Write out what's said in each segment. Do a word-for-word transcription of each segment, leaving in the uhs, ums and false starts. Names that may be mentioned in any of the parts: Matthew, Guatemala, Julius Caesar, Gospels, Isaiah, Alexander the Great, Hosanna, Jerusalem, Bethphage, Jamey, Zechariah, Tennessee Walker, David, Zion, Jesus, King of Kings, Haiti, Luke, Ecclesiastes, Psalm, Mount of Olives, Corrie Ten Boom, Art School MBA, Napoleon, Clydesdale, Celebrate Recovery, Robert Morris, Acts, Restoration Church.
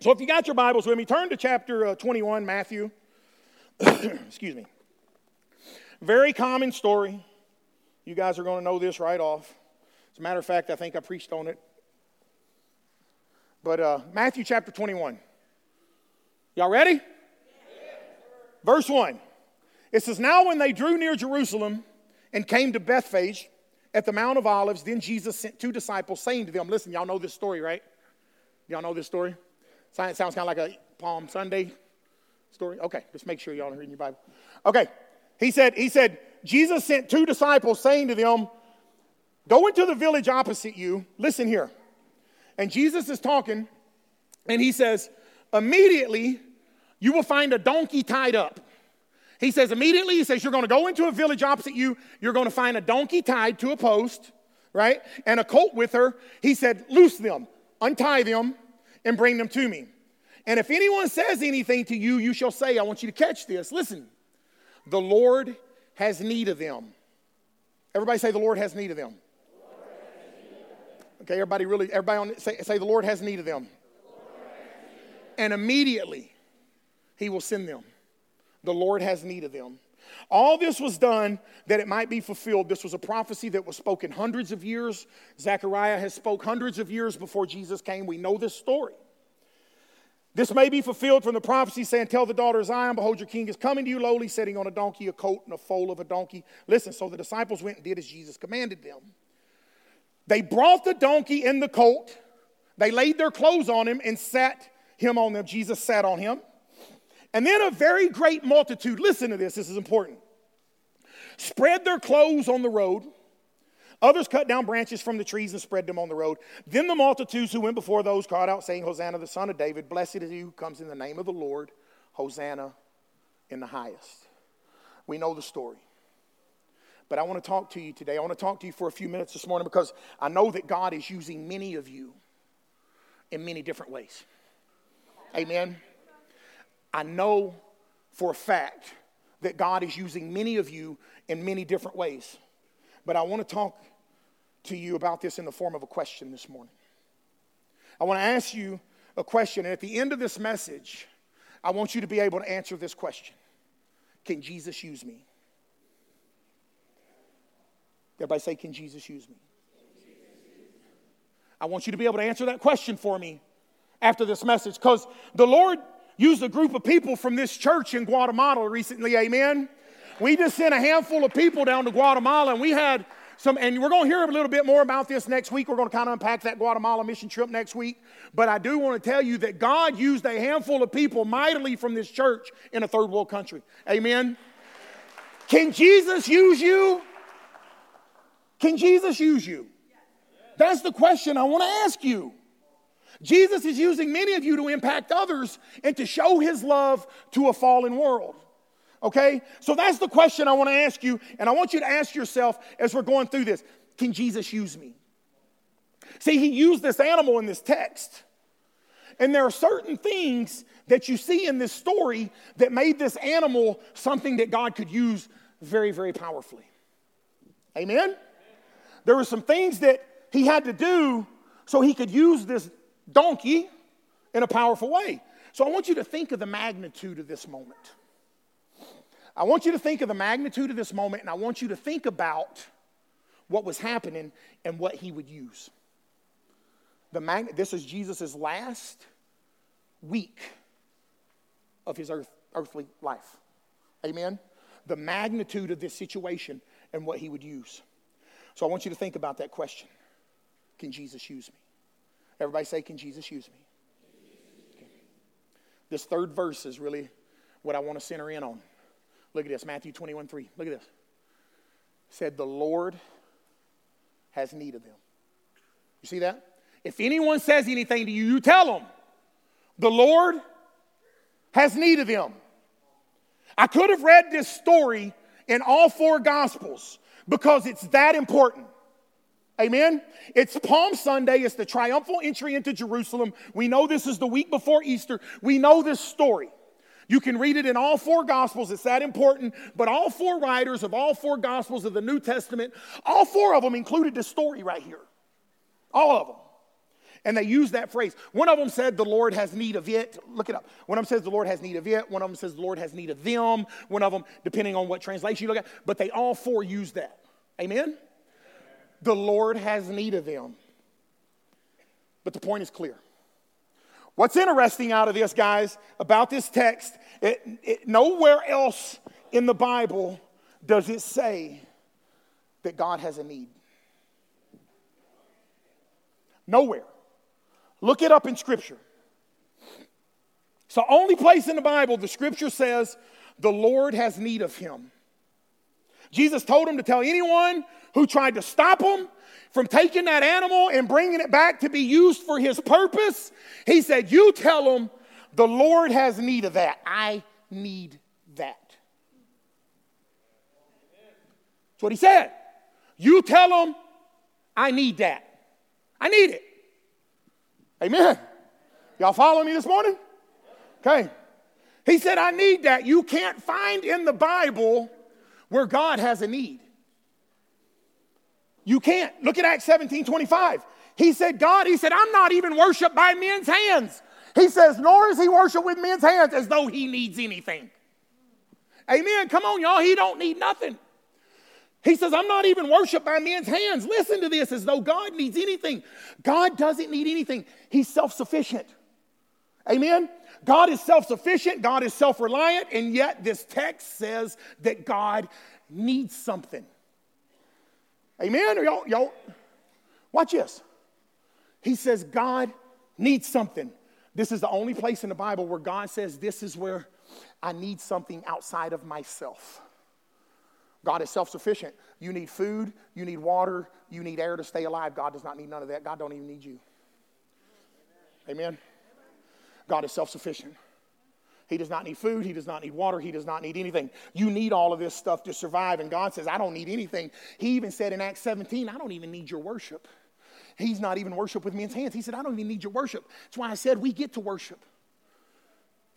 So if you got your Bibles with me, turn to chapter uh, twenty-one, Matthew. Excuse me. Very common story. You guys are going to know this right off. As a matter of fact, I think I preached on it. But uh, Matthew chapter twenty-one. Y'all ready? Yeah. Verse one. It says, "Now when they drew near Jerusalem and came to Bethphage at the Mount of Olives, then Jesus sent two disciples, saying to them," listen, y'all know this story, right? Y'all know this story? Sounds kind of like a Palm Sunday story. Okay, just make sure y'all are reading your Bible. Okay, he said, he said, Jesus sent two disciples, saying to them, "Go into the village opposite you." Listen here. And Jesus is talking, and he says, "Immediately you will find a donkey tied up." He says, immediately, he says, you're going to go into a village opposite you. You're going to find a donkey tied to a post, right? And a colt with her. He said, "Loose them, untie them, and bring them to me. And if anyone says anything to you, you shall say," I want you to catch this, listen, "the Lord has need of them." Everybody say, "The Lord has need of them." Need of them. Okay, everybody really, everybody on, say, say, "The Lord has need of them." The and immediately he will send them. The Lord has need of them. All this was done that it might be fulfilled. This was a prophecy that was spoken hundreds of years. Zechariah has spoken hundreds of years before Jesus came. We know this story. "This may be fulfilled from the prophecy saying, 'Tell the daughter of Zion, behold, your king is coming to you lowly, sitting on a donkey, a colt, and a foal of a donkey.'" Listen, so the disciples went and did as Jesus commanded them. They brought the donkey and the colt. They laid their clothes on him and sat him on them. Jesus sat on him. "And then a very great multitude," listen to this, this is important, "spread their clothes on the road. Others cut down branches from the trees and spread them on the road. Then the multitudes who went before those cried out, saying, 'Hosanna, the Son of David, blessed is he who comes in the name of the Lord, Hosanna in the highest.'" We know the story. But I want to talk to you today. I want to talk to you for a few minutes this morning because I know that God is using many of you in many different ways. Amen. I know for a fact that God is using many of you in many different ways. But I want to talk to you about this in the form of a question this morning. I want to ask you a question. And at the end of this message, I want you to be able to answer this question. Can Jesus use me? Everybody say, "Can Jesus use me?" I want you to be able to answer that question for me after this message. Because the Lord used a group of people from this church in Guatemala recently, amen? We just sent a handful of people down to Guatemala, and we had some, and we're going to hear a little bit more about this next week. We're going to kind of unpack that Guatemala mission trip next week. But I do want to tell you that God used a handful of people mightily from this church in a third world country, amen? Can Jesus use you? Can Jesus use you? That's the question I want to ask you. Jesus is using many of you to impact others and to show his love to a fallen world, okay? So that's the question I want to ask you, and I want you to ask yourself as we're going through this, can Jesus use me? See, he used this animal in this text, and there are certain things that you see in this story that made this animal something that God could use very, very powerfully. Amen? There were some things that he had to do so he could use this donkey in a powerful way. So I want you to think of the magnitude of this moment. I want you to think of the magnitude of this moment, and I want you to think about what was happening and what he would use. The mag- This is Jesus' last week of his earth, earthly life. Amen? The magnitude of this situation and what he would use. So I want you to think about that question. Can Jesus use me? Everybody say, "Can Jesus use me?" Okay. This third verse is really what I want to center in on. Look at this, Matthew twenty-one three. Look at this. It said, "The Lord has need of them." You see that? If anyone says anything to you, you tell them, "The Lord has need of them." I could have read this story in all four Gospels because it's that important. Amen? It's Palm Sunday. It's the triumphal entry into Jerusalem. We know this is the week before Easter. We know this story. You can read it in all four Gospels. It's that important. But all four writers of all four Gospels of the New Testament, all four of them included this story right here. All of them. And they use that phrase. One of them said, the Lord has need of it. Look it up. One of them says, the Lord has need of it. One of them says, the Lord has need of them. One of them, depending on what translation you look at. But they all four use that. Amen? Amen. The Lord has need of them. But the point is clear. What's interesting out of this, guys, about this text, it, it, nowhere else in the Bible does it say that God has a need. Nowhere. Look it up in Scripture. It's the only place in the Bible the Scripture says the Lord has need of him. Jesus told him to tell anyone who tried to stop him from taking that animal and bringing it back to be used for his purpose. He said, you tell him the Lord has need of that. I need that. That's what he said. You tell him I need that. I need it. Amen. Y'all follow me this morning? Okay. He said, I need that. You can't find in the Bible where God has a need. You can't. Look at Acts seventeen twenty-five. He said, God, he said, I'm not even worshiped by men's hands. He says, nor is he worshiped with men's hands as though he needs anything. Amen. Come on, y'all. He don't need nothing. He says, I'm not even worshiped by men's hands. Listen to this, as though God needs anything. God doesn't need anything. He's self-sufficient. Amen? God is self-sufficient. God is self-reliant. And yet this text says that God needs something. Amen? Y'all, y'all, watch this. He says God needs something. This is the only place in the Bible where God says, this is where I need something outside of myself. God is self-sufficient. You need food, you need water, you need air to stay alive. God does not need none of that. God don't even need you. Amen? God is self-sufficient. He does not need food. He does not need water. He does not need anything. You need all of this stuff to survive. And God says, I don't need anything. He even said in Acts seventeen, I don't even need your worship. He's not even worshiped with men's hands. He said, I don't even need your worship. That's why I said we get to worship.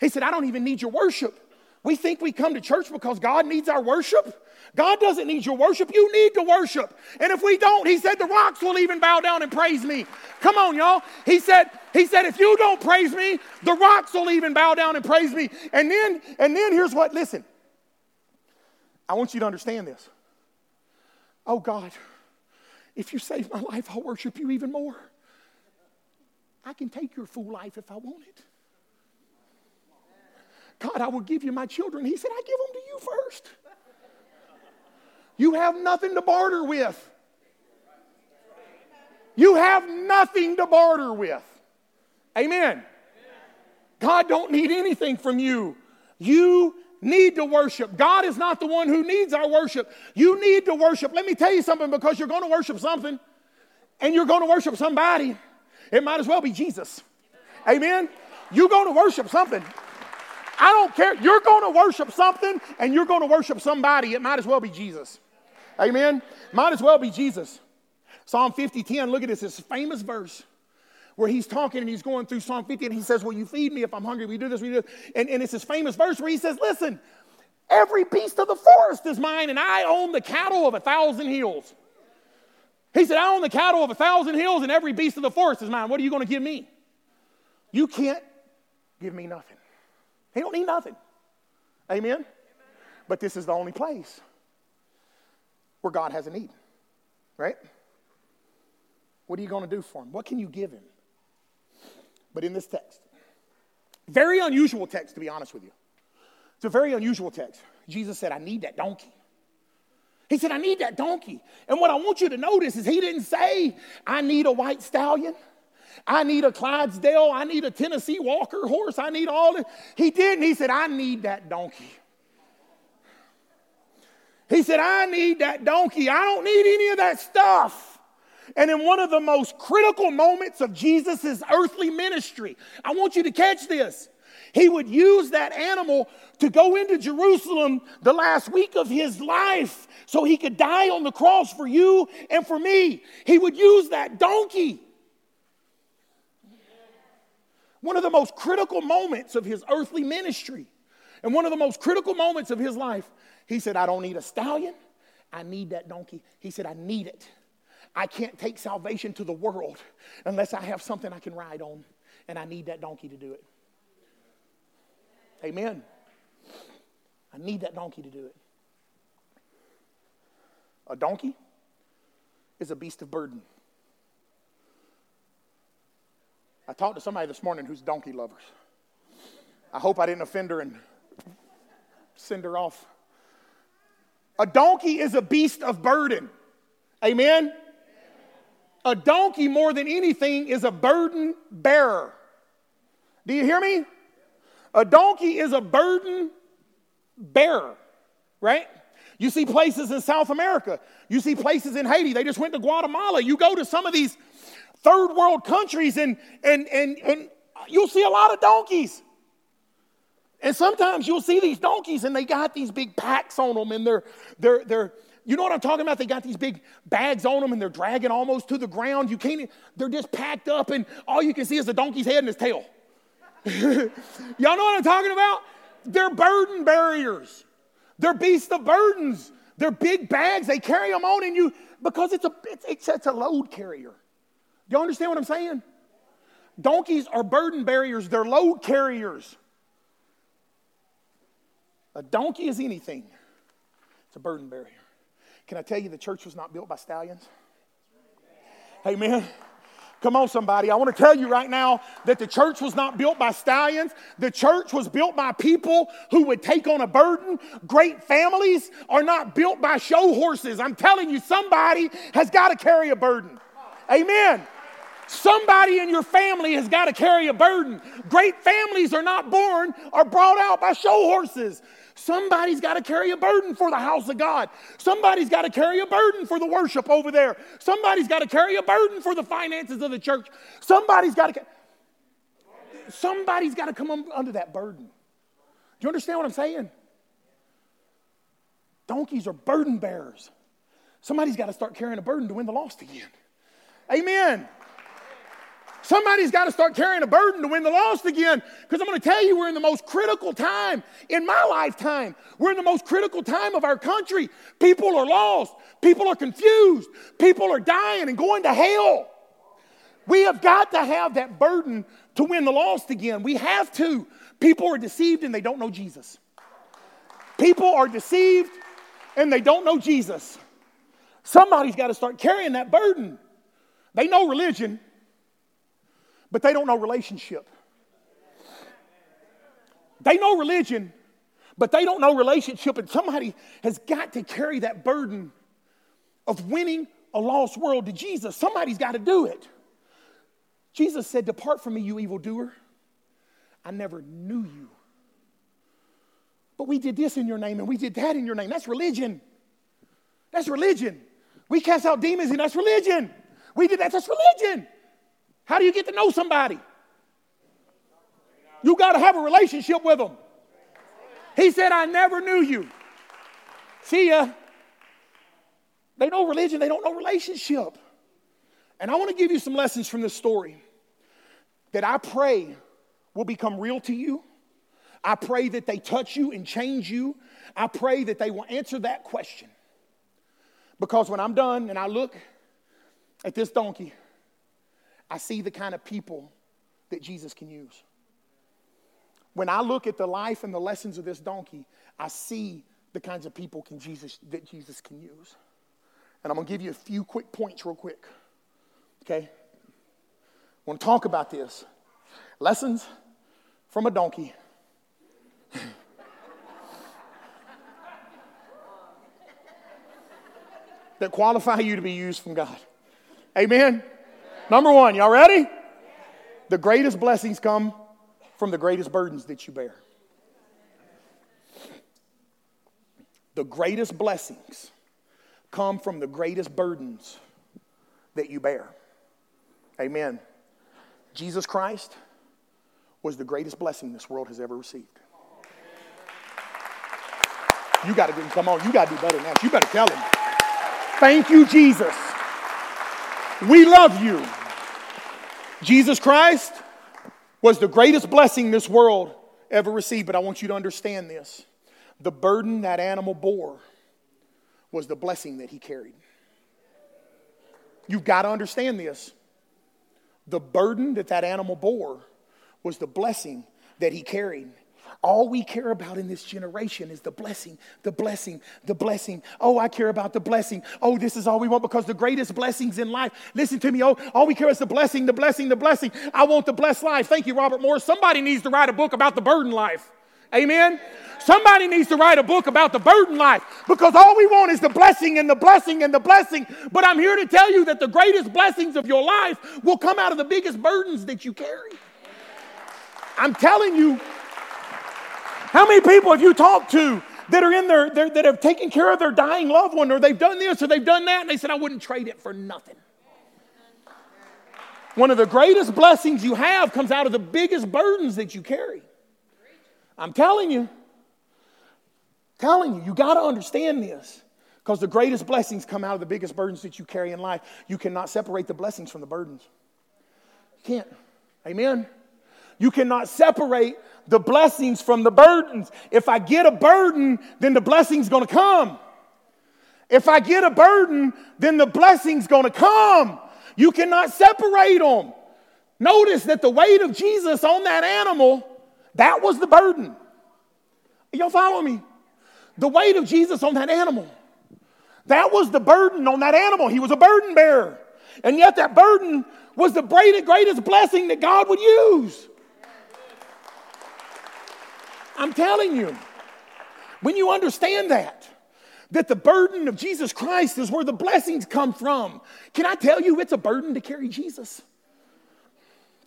He said, I don't even need your worship. We think we come to church because God needs our worship. God doesn't need your worship. You need to worship. And if we don't, he said, the rocks will even bow down and praise me. Come on, y'all. He said, he said, if you don't praise me, the rocks will even bow down and praise me. And then, and then here's what, listen. I want you to understand this. Oh, God, if you save my life, I'll worship you even more. I can take your full life if I want it. God, I will give you my children. He said, I give them to you first. You have nothing to barter with. You have nothing to barter with. Amen. God don't need anything from you. You need to worship. God is not the one who needs our worship. You need to worship. Let me tell you something, because you're going to worship something and you're going to worship somebody. It might as well be Jesus. Amen. You're going to worship something. I don't care. You're going to worship something and you're going to worship somebody. It might as well be Jesus. Amen? Might as well be Jesus. Psalm fifty ten, look at this. This famous verse where he's talking and he's going through Psalm fifty and he says, well, you feed me if I'm hungry. We do this, we do this. And, and it's this famous verse where he says, listen, every beast of the forest is mine and I own the cattle of a thousand hills. He said, I own the cattle of a thousand hills and every beast of the forest is mine. What are you going to give me? You can't give me nothing. He don't need nothing. Amen? Amen? But this is the only place where God has a need, right? What are you going to do for him? What can you give him? But in this text, very unusual text, to be honest with you. It's a very unusual text. Jesus said, I need that donkey. He said, I need that donkey. And what I want you to notice is he didn't say, I need a white stallion. I need a Clydesdale. I need a Tennessee Walker horse. I need all this. He didn't. He said, I need that donkey. He said, I need that donkey. I don't need any of that stuff. And in one of the most critical moments of Jesus' earthly ministry, I want you to catch this. He would use that animal to go into Jerusalem the last week of his life so he could die on the cross for you and for me. He would use that donkey. One of the most critical moments of his earthly ministry and one of the most critical moments of his life, he said, I don't need a stallion. I need that donkey. He said, I need it. I can't take salvation to the world unless I have something I can ride on, and I need that donkey to do it. Amen. I need that donkey to do it. A donkey is a beast of burden. I talked to somebody this morning who's donkey lovers. I hope I didn't offend her and send her off. A donkey is a beast of burden. Amen? Amen. A donkey, more than anything, is a burden bearer. Do you hear me? A donkey is a burden bearer, right? You see places in South America. You see places in Haiti. They just went to Guatemala. You go to some of these third world countries and and and and you'll see a lot of donkeys. And sometimes you'll see these donkeys and they got these big packs on them and they're they're they're you know what I'm talking about? They got these big bags on them and they're dragging almost to the ground. You can't they're just packed up and all you can see is the donkey's head and his tail. Y'all know what I'm talking about? They're burden bearers. They're beasts of burdens. They're big bags. They carry them on and you because it's a it's it's a load carrier. Do you understand what I'm saying? Donkeys are burden bearers. They're load carriers. A donkey is anything. It's a burden barrier. Can I tell you the church was not built by stallions? Amen. Come on, somebody. I want to tell you right now that the church was not built by stallions. The church was built by people who would take on a burden. Great families are not built by show horses. I'm telling you, somebody has got to carry a burden. Amen. Somebody in your family has got to carry a burden. Great families are not born or brought out by show horses. Somebody's got to carry a burden for the house of God. Somebody's got to carry a burden for the worship over there. Somebody's got to carry a burden for the finances of the church. Somebody's got to, somebody's got to come under that burden. Do you understand what I'm saying? Donkeys are burden bearers. Somebody's got to start carrying a burden to win the lost again. Amen. Somebody's got to start carrying a burden to win the lost again. Because I'm going to tell you, we're in the most critical time in my lifetime. We're in the most critical time of our country. People are lost. People are confused. People are dying and going to hell. We have got to have that burden to win the lost again. We have to. People are deceived and they don't know Jesus. People are deceived and they don't know Jesus. Somebody's got to start carrying that burden. They know religion, but they don't know relationship. They know religion, but they don't know relationship. And somebody has got to carry that burden of winning a lost world to Jesus. Somebody's got to do it. Jesus said, "Depart from me, you evildoer. I never knew you. But we did this in your name, and we did that in your name." That's religion. That's religion. We cast out demons, and that's religion. We did that. That's religion. How do you get to know somebody? You got to have a relationship with them. He said, "I never knew you." See ya. They know religion. They don't know relationship. And I want to give you some lessons from this story that I pray will become real to you. I pray that they touch you and change you. I pray that they will answer that question. Because when I'm done and I look at this donkey, I see the kind of people that Jesus can use. When I look at the life and the lessons of this donkey, I see the kinds of people can Jesus, that Jesus can use. And I'm going to give you a few quick points real quick. Okay? I want to talk about this. Lessons from a donkey. That qualify you to be used from God. Amen? Number one, y'all ready? The greatest blessings come from the greatest burdens that you bear. The greatest blessings come from the greatest burdens that you bear. Amen. Jesus Christ was the greatest blessing this world has ever received. You got to get him. Come on, you got to do better than that. You better tell him. Thank you, Jesus. We love you. Jesus Christ was the greatest blessing this world ever received, but I want you to understand this. The burden that animal bore was the blessing that he carried. You've got to understand this. The burden that that animal bore was the blessing that he carried. All we care about in this generation is the blessing, the blessing, the blessing. Oh, I care about the blessing. Oh, this is all we want because the greatest blessings in life. Listen to me. Oh, all we care is the blessing, the blessing, the blessing. I want the blessed life. Thank you, Robert Morris. Somebody needs to write a book about the burden life. Amen? Somebody needs to write a book about the burden life because all we want is the blessing and the blessing and the blessing. But I'm here to tell you that the greatest blessings of your life will come out of the biggest burdens that you carry. I'm telling you, how many people have you talked to that are in their, their, that have taken care of their dying loved one, or they've done this or they've done that, and they said, I wouldn't trade it for nothing. One of the greatest blessings you have comes out of the biggest burdens that you carry. I'm telling you, telling you, you got to understand this because the greatest blessings come out of the biggest burdens that you carry in life. You cannot separate the blessings from the burdens. You can't. Amen. You cannot separate the blessings from the burdens. If I get a burden, then the blessing's going to come. If I get a burden, then the blessing's going to come. You cannot separate them. Notice that the weight of Jesus on that animal, that was the burden. Y'all follow me? The weight of Jesus on that animal. That was the burden on that animal. He was a burden bearer. And yet that burden was the greatest blessing that God would use. I'm telling you, when you understand that, that the burden of Jesus Christ is where the blessings come from. Can I tell you, it's a burden to carry Jesus?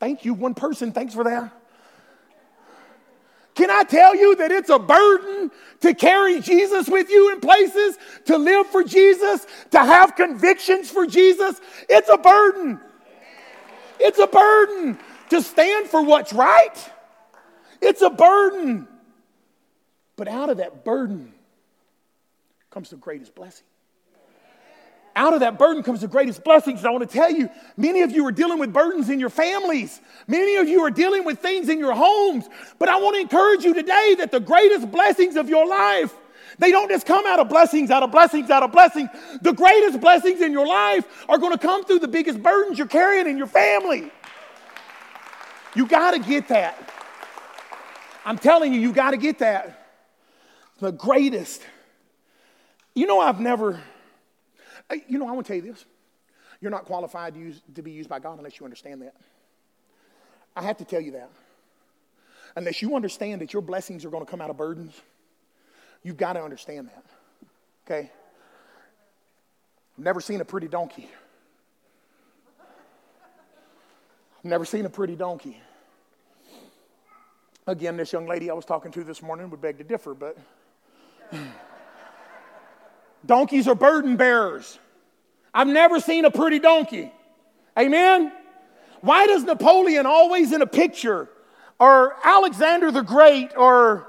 Thank you, one person. Thanks for that. Can I tell you that it's a burden to carry Jesus with you in places, to live for Jesus, to have convictions for Jesus? It's a burden. It's a burden to stand for what's right. It's a burden. But out of that burden comes the greatest blessing. Out of that burden comes the greatest blessings. And I want to tell you, many of you are dealing with burdens in your families. Many of you are dealing with things in your homes. But I want to encourage you today that the greatest blessings of your life, they don't just come out of blessings, out of blessings, out of blessings. The greatest blessings in your life are going to come through the biggest burdens you're carrying in your family. You got to get that. I'm telling you, you got to get that. The greatest. You know, I've never... You know, I want to tell you this. You're not qualified to, use, to be used by God unless you understand that. I have to tell you that. Unless you understand that your blessings are going to come out of burdens, you've got to understand that. Okay? Never seen a pretty donkey. Never seen a pretty donkey. Again, this young lady I was talking to this morning would beg to differ, but... Donkeys are burden bearers. I've never seen a pretty donkey. Amen? Why does Napoleon always in a picture, or Alexander the Great, or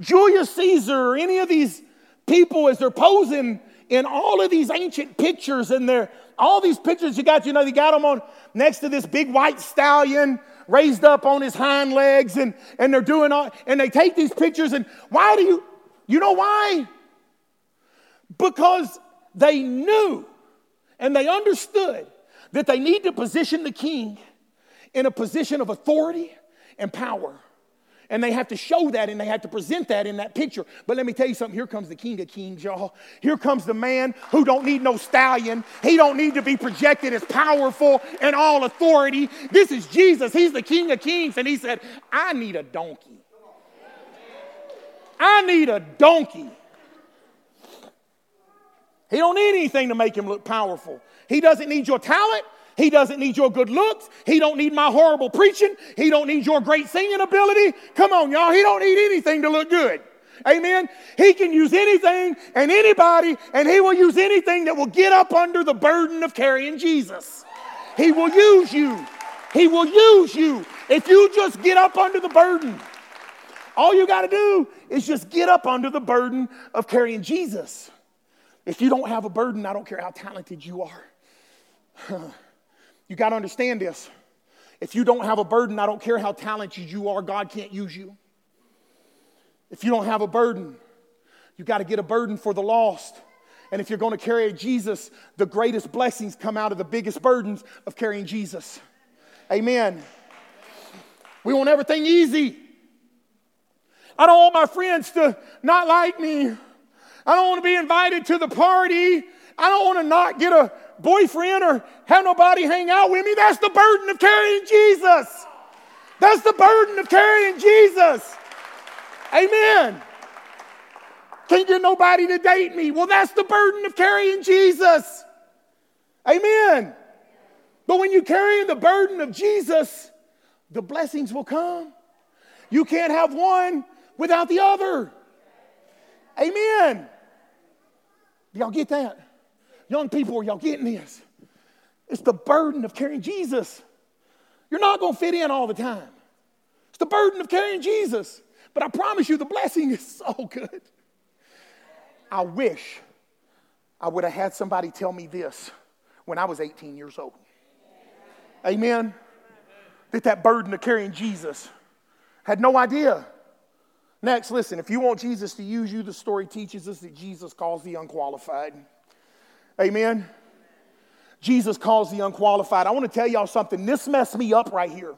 Julius Caesar, or any of these people as they're posing in all of these ancient pictures, and they're, all these pictures you got, you know, they got them on next to this big white stallion raised up on his hind legs, and, and they're doing all, and they take these pictures, and why do you, you know why? Because they knew and they understood that they need to position the king in a position of authority and power. And they have to show that, and they have to present that in that picture. But let me tell you something. Here comes the King of Kings, y'all. Here comes the man who don't need no stallion. He don't need to be projected as powerful and all authority. This is Jesus. He's the King of Kings. And he said, I need a donkey. I need a donkey. He don't need anything to make him look powerful. He doesn't need your talent. He doesn't need your good looks. He don't need my horrible preaching. He don't need your great singing ability. Come on, y'all. He don't need anything to look good. Amen. He can use anything and anybody, and he will use anything that will get up under the burden of carrying Jesus. He will use you. He will use you if you just get up under the burden. All you got to do is just get up under the burden of carrying Jesus. If you don't have a burden, I don't care how talented you are. You got to understand this. If you don't have a burden, I don't care how talented you are, God can't use you. If you don't have a burden, you got to get a burden for the lost. And if you're going to carry Jesus, the greatest blessings come out of the biggest burdens of carrying Jesus. Amen. We want everything easy. I don't want my friends to not like me. I don't want to be invited to the party. I don't want to not get a boyfriend or have nobody hang out with me. That's the burden of carrying Jesus. That's the burden of carrying Jesus. Amen. Can't get nobody to date me. Well, that's the burden of carrying Jesus. Amen. But when you're carrying the burden of Jesus, the blessings will come. You can't have one without the other. Amen. Y'all get that? Young people, are y'all getting this? It's the burden of carrying Jesus. You're not going to fit in all the time. It's the burden of carrying Jesus. But I promise you, the blessing is so good. I wish I would have had somebody tell me this when I was eighteen years old. Amen. That that burden of carrying Jesus. Had no idea. Next, listen, if you want Jesus to use you, the story teaches us that Jesus calls the unqualified. Amen. Jesus calls the unqualified. I want to tell y'all something. This messed me up right here.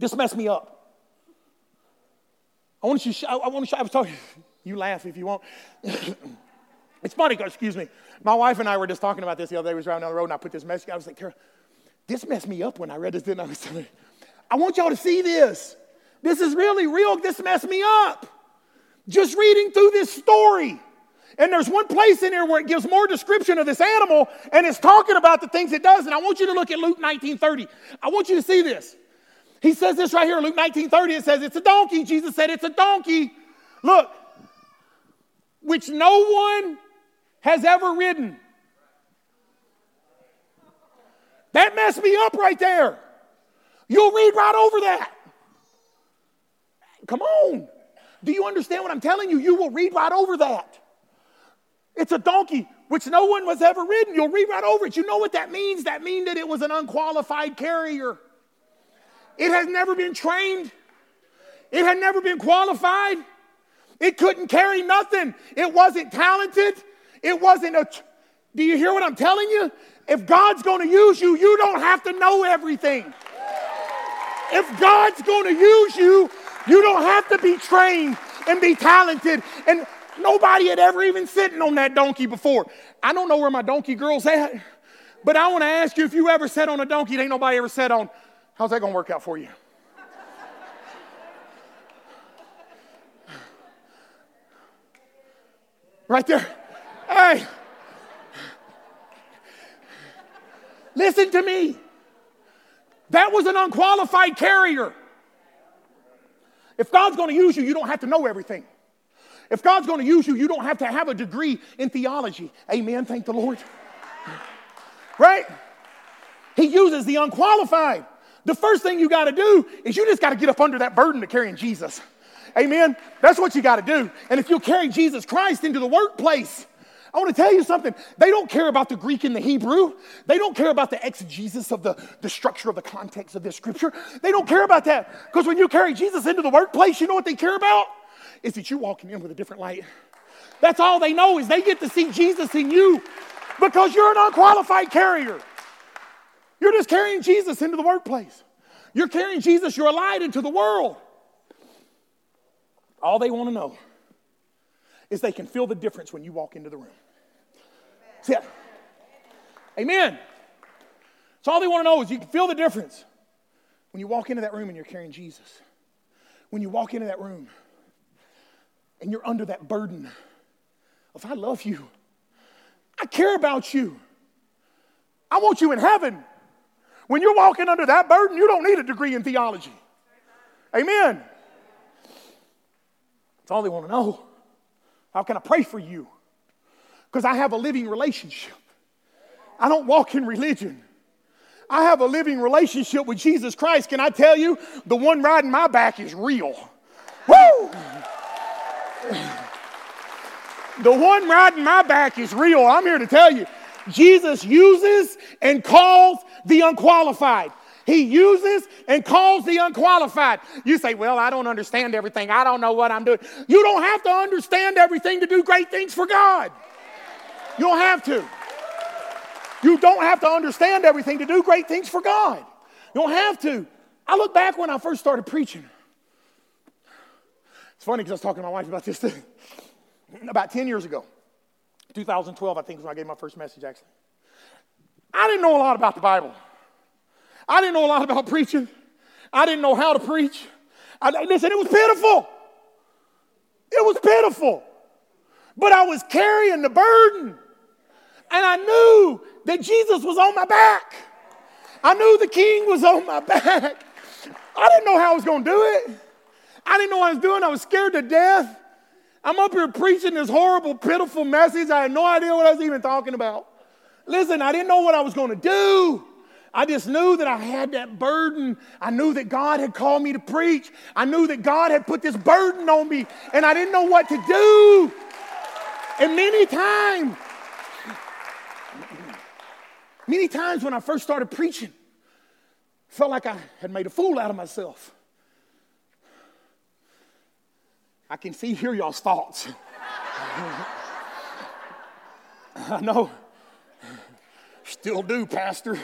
This messed me up. I want you to, I want to, I was talking, you laugh if you want. It's funny, excuse me. My wife and I were just talking about this the other day. We was driving down the road and I put this message. I was like, Carol, this messed me up when I read this, didn't I? I, was like, I want y'all to see this. This is really real. This messed me up. Just reading through this story. And there's one place in here where it gives more description of this animal and it's talking about the things it does. And I want you to look at Luke nineteen thirty. I want you to see this. He says this right here, Luke nineteen thirty. It says, it's a donkey. Jesus said, it's a donkey. Look, which no one has ever ridden. That messed me up right there. You'll read right over that. Come on. Do you understand what I'm telling you? You will read right over that. It's a donkey, which no one was ever ridden. You'll read right over it. You know what that means? That means that it was an unqualified carrier. It has never been trained. It had never been qualified. It couldn't carry nothing. It wasn't talented. It wasn't a... T- Do you hear what I'm telling you? If God's going to use you, you don't have to know everything. If God's going to use you, you don't have to be trained and be talented. And nobody had ever even sitting on that donkey before. I don't know where my donkey girl's at, but I want to ask you, if you ever sat on a donkey that ain't nobody ever sat on, how's that going to work out for you? Right there. Hey. Listen to me. That was an unqualified carrier. If God's going to use you, you don't have to know everything. If God's going to use you, you don't have to have a degree in theology. Amen. Thank the Lord. Right? He uses the unqualified. The first thing you got to do is you just got to get up under that burden of carrying Jesus. Amen. That's what you got to do. And if you'll carry Jesus Christ into the workplace, I want to tell you something. They don't care about the Greek and the Hebrew. They don't care about the exegesis of the, the structure of the context of this scripture. They don't care about that. Because when you carry Jesus into the workplace, you know what they care about? Is that you're walking in with a different light. That's all they know, is they get to see Jesus in you because you're an unqualified carrier. You're just carrying Jesus into the workplace. You're carrying Jesus, you're a light into the world. All they want to know is they can feel the difference when you walk into the room. See that? Amen. So all they want to know is you can feel the difference when you walk into that room and you're carrying Jesus. When you walk into that room and you're under that burden of, I love you. I care about you. I want you in heaven. When you're walking under that burden, you don't need a degree in theology. Amen. That's all they want to know. How can I pray for you? Because I have a living relationship. I don't walk in religion. I have a living relationship with Jesus Christ. Can I tell you, the one riding my back is real. Woo! The one riding my back is real. I'm here to tell you, Jesus uses and calls the unqualified. He uses and calls the unqualified. You say, well, I don't understand everything. I don't know what I'm doing. You don't have to understand everything to do great things for God. You don't have to. You don't have to understand everything to do great things for God. You don't have to. I look back when I first started preaching. It's funny because I was talking to my wife about this thing. About ten years ago, two thousand twelve, I think, was when I gave my first message, actually. I didn't know a lot about the Bible. I didn't know a lot about preaching. I didn't know how to preach. I, listen, it was pitiful. It was pitiful. But I was carrying the burden. And I knew that Jesus was on my back. I knew the King was on my back. I didn't know how I was going to do it. I didn't know what I was doing. I was scared to death. I'm up here preaching this horrible, pitiful message. I had no idea what I was even talking about. Listen, I didn't know what I was going to do. I just knew that I had that burden. I knew that God had called me to preach. I knew that God had put this burden on me, and I didn't know what to do. And many times, many times when I first started preaching, I felt like I had made a fool out of myself. I can see, hear y'all's thoughts. I know. Still do, Pastor.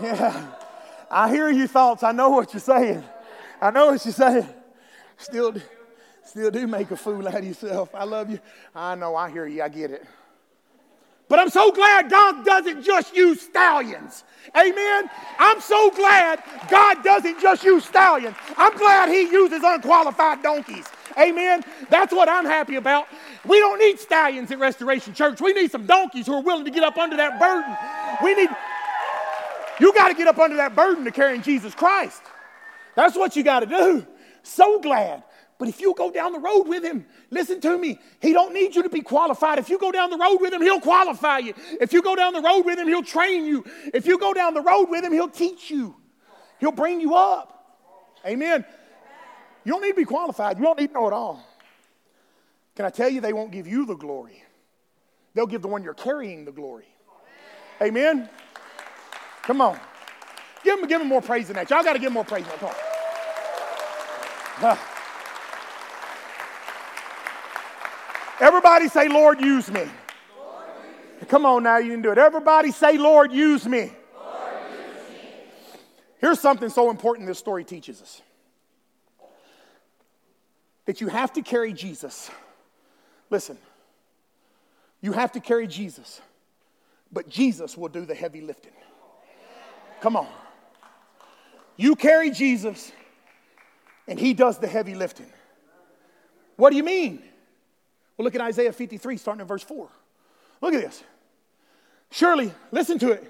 Yeah. I hear your thoughts. I know what you're saying. I know what you're saying. Still do, still do make a fool out of yourself. I love you. I know. I hear you. I get it. But I'm so glad God doesn't just use stallions. Amen? I'm so glad God doesn't just use stallions. I'm glad he uses unqualified donkeys. Amen? That's what I'm happy about. We don't need stallions at Restoration Church. We need some donkeys who are willing to get up under that burden. We need, you got to get up under that burden to carrying Jesus Christ. That's what you got to do. So glad. But if you go down the road with him, listen to me, he don't need you to be qualified. If you go down the road with him, he'll qualify you. If you go down the road with him, he'll train you. If you go down the road with him, he'll teach you. He'll bring you up. Amen. You don't need to be qualified. You don't need to know it all. Can I tell you, they won't give you the glory. They'll give the one you're carrying the glory. Amen. Come on. Give him, give him more praise than that. Y'all got to give him more praise than that. Come on. Everybody say, Lord, use me. Lord, use me. Come on now, you can do it. Everybody say, Lord, use me. Lord, use me. Here's something so important this story teaches us. That you have to carry Jesus. Listen, you have to carry Jesus, but Jesus will do the heavy lifting. Come on. You carry Jesus, and he does the heavy lifting. What do you mean? Well, look at Isaiah fifty-three, starting in verse four. Look at this. Surely, listen to it.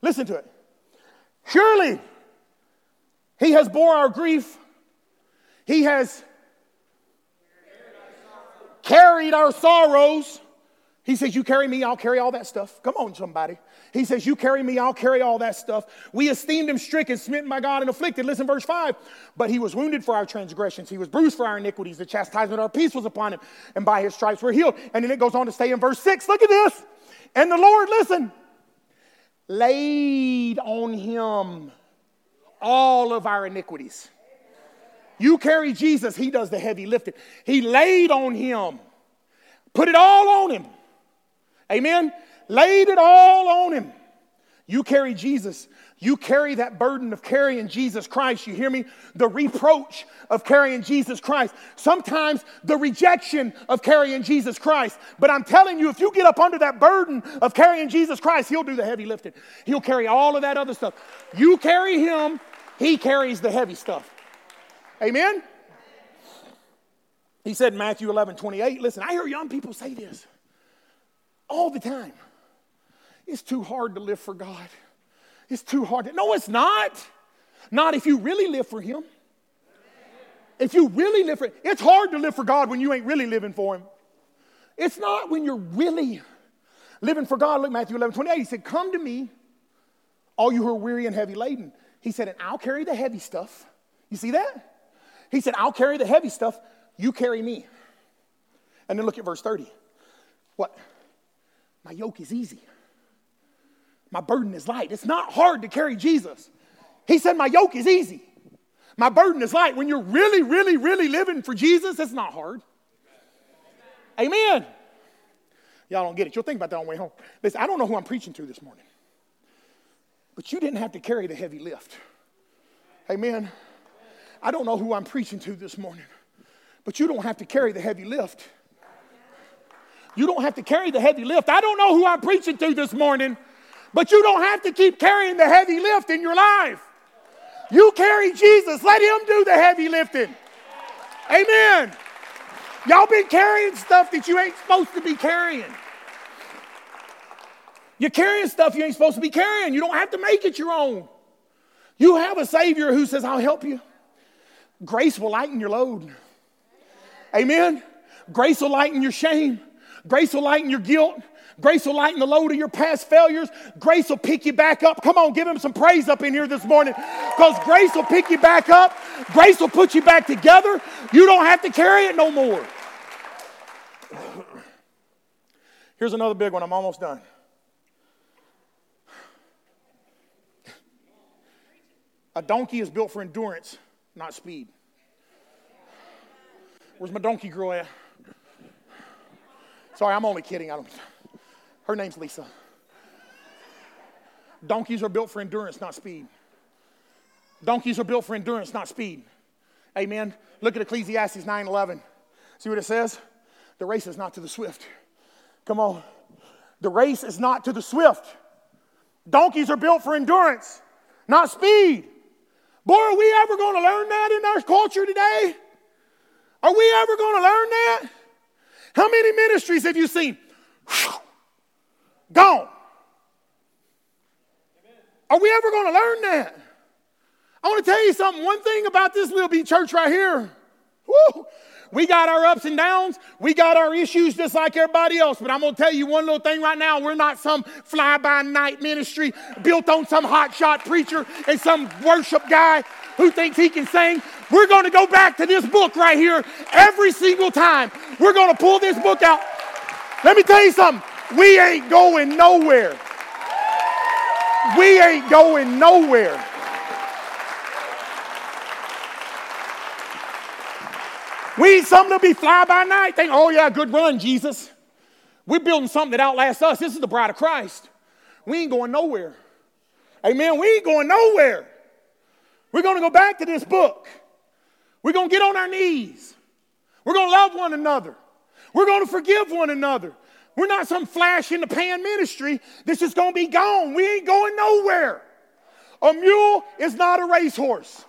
Listen to it. Surely, he has borne our grief. He has carried our sorrows. He says, you carry me, I'll carry all that stuff. Come on, somebody. He says, you carry me, I'll carry all that stuff. We esteemed him stricken, smitten by God, and afflicted. Listen, verse five. But he was wounded for our transgressions. He was bruised for our iniquities. The chastisement of our peace was upon him, and by his stripes we're healed. And then it goes on to say in verse six, look at this. And the Lord, listen, laid on him all of our iniquities. You carry Jesus, he does the heavy lifting. He laid on him, put it all on him. Amen. Laid it all on him. You carry Jesus. You carry that burden of carrying Jesus Christ. You hear me? The reproach of carrying Jesus Christ. Sometimes the rejection of carrying Jesus Christ. But I'm telling you, if you get up under that burden of carrying Jesus Christ, he'll do the heavy lifting. He'll carry all of that other stuff. You carry him. He carries the heavy stuff. Amen. He said in Matthew eleven twenty-eight, listen, I hear young people say this all the time. It's too hard to live for God. It's too hard to, no, it's not. Not if you really live for him. If you really live for him. It's hard to live for God when you ain't really living for him. It's not when you're really living for God. Look, Matthew eleven twenty-eight, he said, come to me, all you who are weary and heavy laden. He said, and I'll carry the heavy stuff. You see that? He said, I'll carry the heavy stuff. You carry me. And then look at verse thirty. What? My yoke is easy. my burden is light. It's not hard to carry Jesus. He said, my yoke is easy. My burden is light. When you're really, really, really living for Jesus, it's not hard. Amen. Y'all don't get it. You'll think about that on the way home. Listen, I don't know who I'm preaching to this morning. But you didn't have to carry the heavy lift. Amen. I don't know who I'm preaching to this morning. But you don't have to carry the heavy lift. You don't have to carry the heavy lift. I don't know who I'm preaching to this morning. But you don't have to keep carrying the heavy lift in your life. You carry Jesus. Let him do the heavy lifting. Amen. Y'all been carrying stuff that you ain't supposed to be carrying. You're carrying stuff you ain't supposed to be carrying. You don't have to make it your own. You have a Savior who says, I'll help you. Grace will lighten your load. Amen. Grace will lighten your shame. Grace will lighten your guilt. Grace will lighten the load of your past failures. Grace will pick you back up. Come on, give him some praise up in here this morning, because grace will pick you back up. Grace will put you back together. You don't have to carry it no more. Here's another big one. I'm almost done. A donkey is built for endurance, not speed. Where's my donkey girl at? Sorry, I'm only kidding. I don't... Her name's Lisa. Donkeys are built for endurance, not speed. Donkeys are built for endurance, not speed. Amen. Look at Ecclesiastes nine eleven. See what it says? The race is not to the swift. Come on. The race is not to the swift. Donkeys are built for endurance, not speed. Boy, are we ever going to learn that in our culture today? Are we ever going to learn that? How many ministries have you seen? Gone. Are we ever going to learn that? I want to tell you something. One thing about this little bitty church right here. Woo, we got our ups and downs. We got our issues just like everybody else. But I'm going to tell you one little thing right now. We're not some fly-by-night ministry built on some hotshot preacher and some worship guy who thinks he can sing. We're going to go back to this book right here every single time. We're going to pull this book out. Let me tell you something. We ain't going nowhere. We ain't going nowhere. We ain't something to be fly by night. Think, oh yeah, good run, Jesus. We're building something that outlasts us. This is the bride of Christ. We ain't going nowhere. Amen. We ain't going nowhere. We're going to go back to this book. We're going to get on our knees. We're going to love one another. We're going to forgive one another. We're not some flash in the pan ministry that's just going to be gone. We ain't going nowhere. A mule is not a racehorse.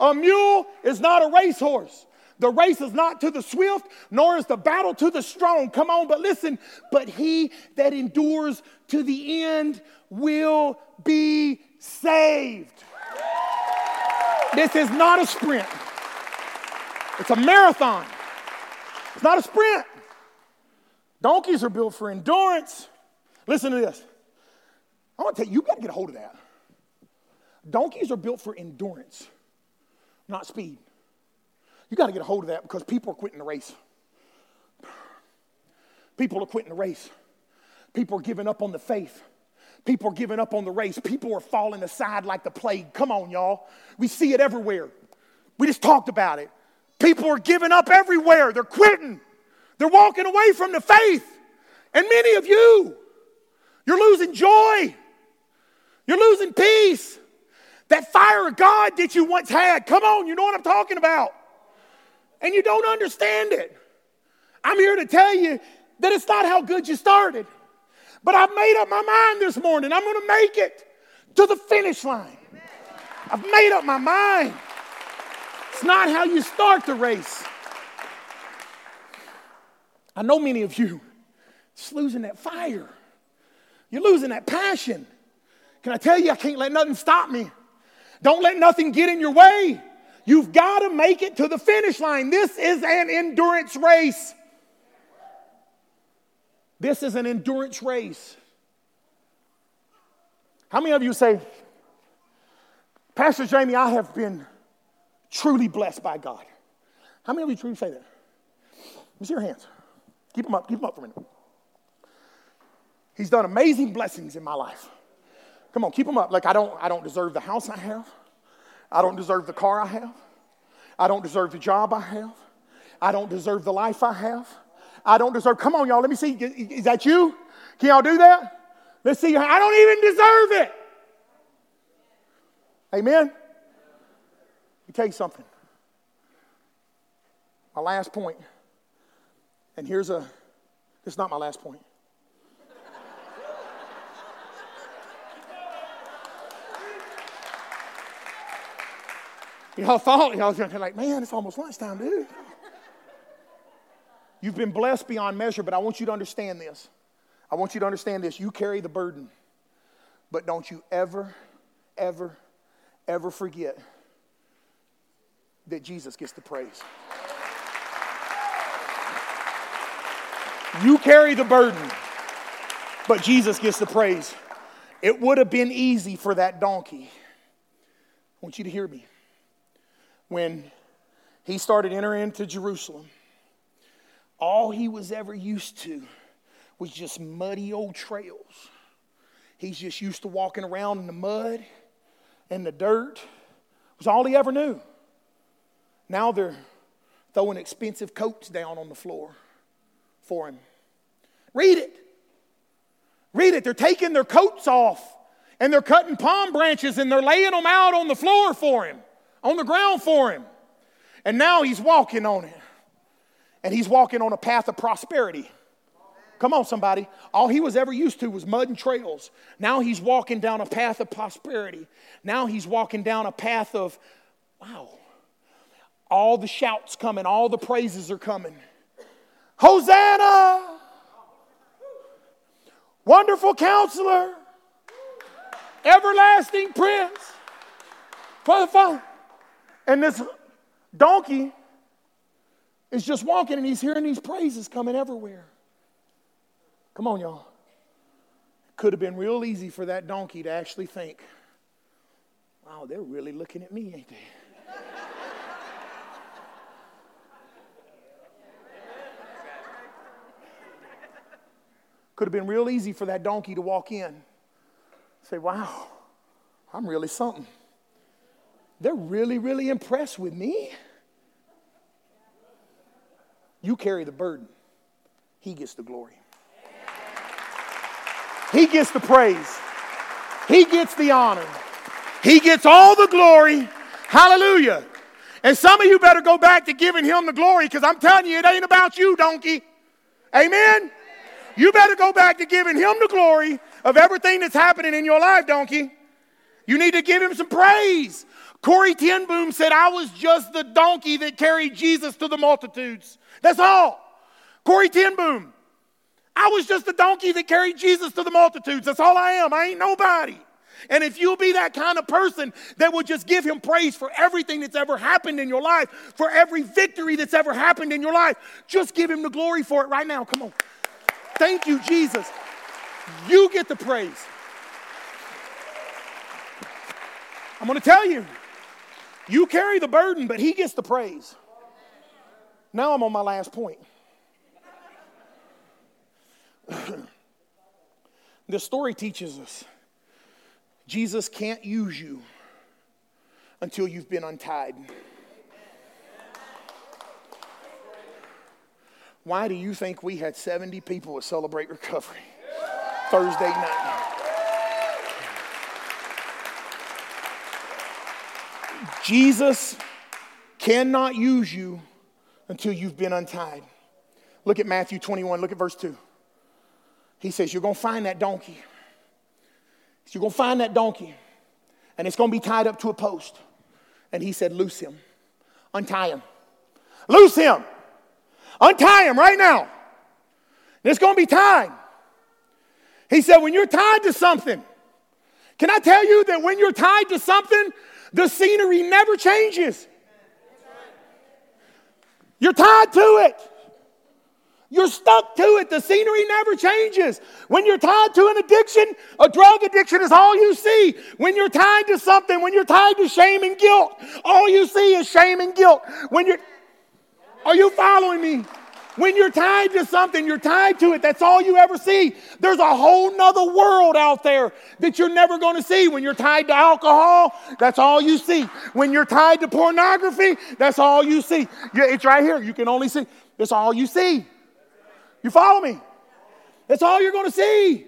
A mule is not a racehorse. The race is not to the swift, nor is the battle to the strong. Come on, but listen. But he that endures to the end will be saved. This is not a sprint. It's a marathon. It's not a sprint. Donkeys are built for endurance. Listen to this. I want to tell you, you've got to get a hold of that. Donkeys are built for endurance, not speed. You got to get a hold of that, because people are quitting the race. People are quitting the race. People are giving up on the faith. People are giving up on the race. People are falling aside like the plague. Come on, y'all. We see it everywhere. We just talked about it. People are giving up everywhere. They're quitting. They're walking away from the faith. And many of you, you're losing joy. You're losing peace. That fire of God that you once had. Come on, you know what I'm talking about. And you don't understand it. I'm here to tell you that it's not how good you started. But I've made up my mind this morning. I'm going to make it to the finish line. I've made up my mind. It's not how you start the race. I know many of you just losing that fire. You're losing that passion. Can I tell you, I can't let nothing stop me. Don't let nothing get in your way. You've got to make it to the finish line. This is an endurance race. This is an endurance race. How many of you say, Pastor Jamie, I have been truly blessed by God? How many of you truly say that? Let me see your hands. Keep them up. Keep them up for a minute. He's done amazing blessings in my life. Come on, keep them up. Like, I don't, I don't deserve the house I have. I don't deserve the car I have. I don't deserve the job I have. I don't deserve the life I have. I don't deserve, come on, y'all, let me see. Is that you? Can y'all do that? Let's see. I don't even deserve it. Amen? Let me tell you something. My last point, and here's a, it's not my last point. Y'all thought, y'all were like, man, it's almost lunchtime, dude. You've been blessed beyond measure, but I want you to understand this. I want you to understand this. You carry the burden, but don't you ever, ever, ever forget that Jesus gets the praise. You carry the burden, but Jesus gets the praise. It would have been easy for that donkey. I want you to hear me. When he started entering into Jerusalem, all he was ever used to was just muddy old trails. He's just used to walking around in the mud and the dirt. It was all he ever knew. Now they're throwing expensive coats down on the floor for him. Read it. Read it. They're taking their coats off and they're cutting palm branches and they're laying them out on the floor for him. On the ground for him. And now he's walking on it. And he's walking on a path of prosperity. Come on, somebody. All he was ever used to was mud and trails. Now he's walking down a path of prosperity. Now he's walking down a path of, wow, all the shouts coming, all the praises are coming. Hosanna! Wonderful Counselor! Everlasting Prince! Father, Father! And this donkey is just walking and he's hearing these praises coming everywhere. Come on, y'all. It could have been real easy for that donkey to actually think, wow, they're really looking at me, ain't they? Could have been real easy for that donkey to walk in and say, wow, I'm really something. They're really, really impressed with me. You carry the burden. He gets the glory. He gets the praise. He gets the honor. He gets all the glory. Hallelujah. And some of you better go back to giving him the glory, because I'm telling you, it ain't about you, donkey. Amen? You better go back to giving him the glory of everything that's happening in your life, donkey. You need to give him some praise. Corrie Ten Boom said, I was just the donkey that carried Jesus to the multitudes. That's all. Corrie Ten Boom. I was just the donkey that carried Jesus to the multitudes. That's all I am. I ain't nobody. And if you'll be that kind of person that will just give him praise for everything that's ever happened in your life, for every victory that's ever happened in your life, just give him the glory for it right now. Come on. Thank you, Jesus. You get the praise. I'm going to tell you. You carry the burden, but he gets the praise. Now I'm on my last point. This story teaches us Jesus can't use you until you've been untied. Why do you think we had seventy people at Celebrate Recovery Thursday night? Jesus cannot use you until you've been untied. Look at Matthew twenty-one. Look at verse two. He says, you're going to find that donkey. You're going to find that donkey. And it's going to be tied up to a post. And he said, loose him. Untie him. Loose him. Untie him right now. And it's going to be tied. He said, when you're tied to something, can I tell you that when you're tied to something, the scenery never changes. You're tied to it. You're stuck to it. The scenery never changes. When you're tied to an addiction, a drug addiction is all you see. When you're tied to something, when you're tied to shame and guilt, all you see is shame and guilt. When you're, are you following me? When you're tied to something, you're tied to it. That's all you ever see. There's a whole nother world out there that you're never going to see. When you're tied to alcohol, that's all you see. When you're tied to pornography, that's all you see. It's right here. You can only see. That's all you see. You follow me? That's all you're going to see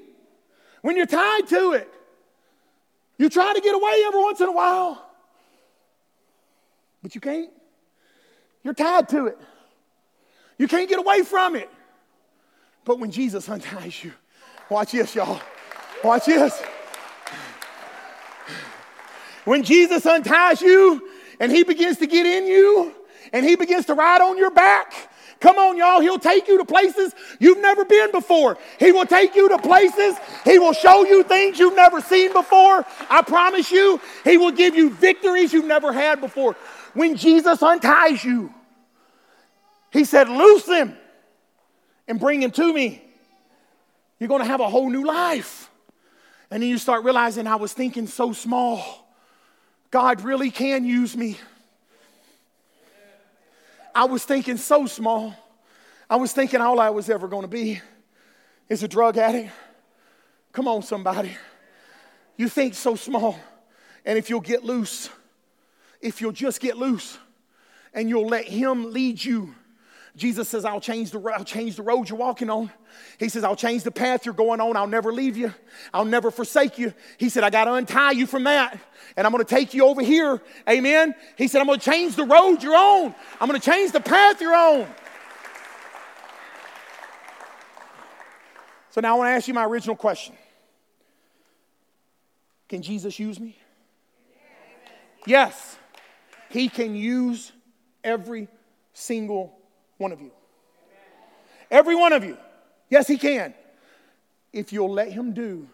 when you're tied to it. You try to get away every once in a while, but you can't. You're tied to it. You can't get away from it. But when Jesus unties you, watch this, y'all. Watch this. When Jesus unties you and he begins to get in you and he begins to ride on your back, come on, y'all, he'll take you to places you've never been before. He will take you to places. He will show you things you've never seen before. I promise you, he will give you victories you've never had before. When Jesus unties you, he said, loose him and bring him to me. You're going to have a whole new life. And then you start realizing, I was thinking so small. God really can use me. I was thinking so small. I was thinking all I was ever going to be is a drug addict. Come on, somebody. You think so small. And if you'll get loose, if you'll just get loose and you'll let him lead you, Jesus says, I'll change the I'll change the road you're walking on. He says, I'll change the path you're going on. I'll never leave you. I'll never forsake you. He said, I got to untie you from that, and I'm going to take you over here. Amen. He said, I'm going to change the road you're on. I'm going to change the path you're on. So now I want to ask you my original question. Can Jesus use me? Yes. He can use every single one of you. Every one of you. Yes, he can. If you'll let him do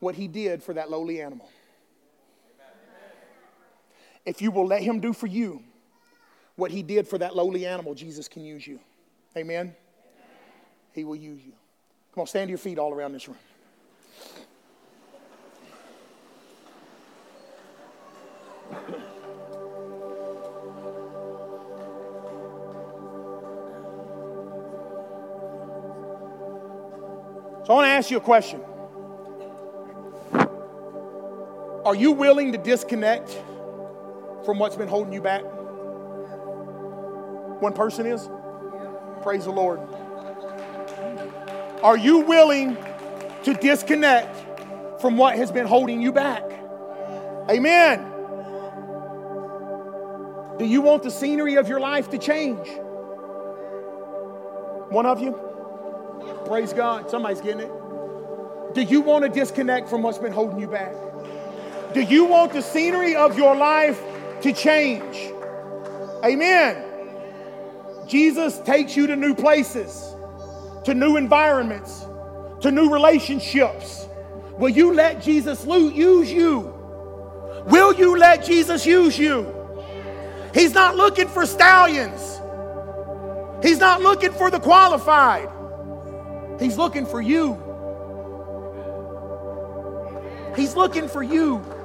what he did for that lowly animal. If you will let him do for you what he did for that lowly animal, Jesus can use you. Amen? He will use you. Come on, stand to your feet all around this room. So I want to ask you a question. Are you willing to disconnect from what's been holding you back? One person is? Praise the Lord. Are you willing to disconnect from what has been holding you back? Amen. Do you want the scenery of your life to change? One of you? Praise God. Somebody's getting it. Do you want to disconnect from what's been holding you back? Do you want the scenery of your life to change? Amen. Jesus takes you to new places, to new environments, to new relationships. Will you let Jesus use you? Will you let Jesus use you? He's not looking for stallions. He's not looking for the qualified. He's looking for you. He's looking for you.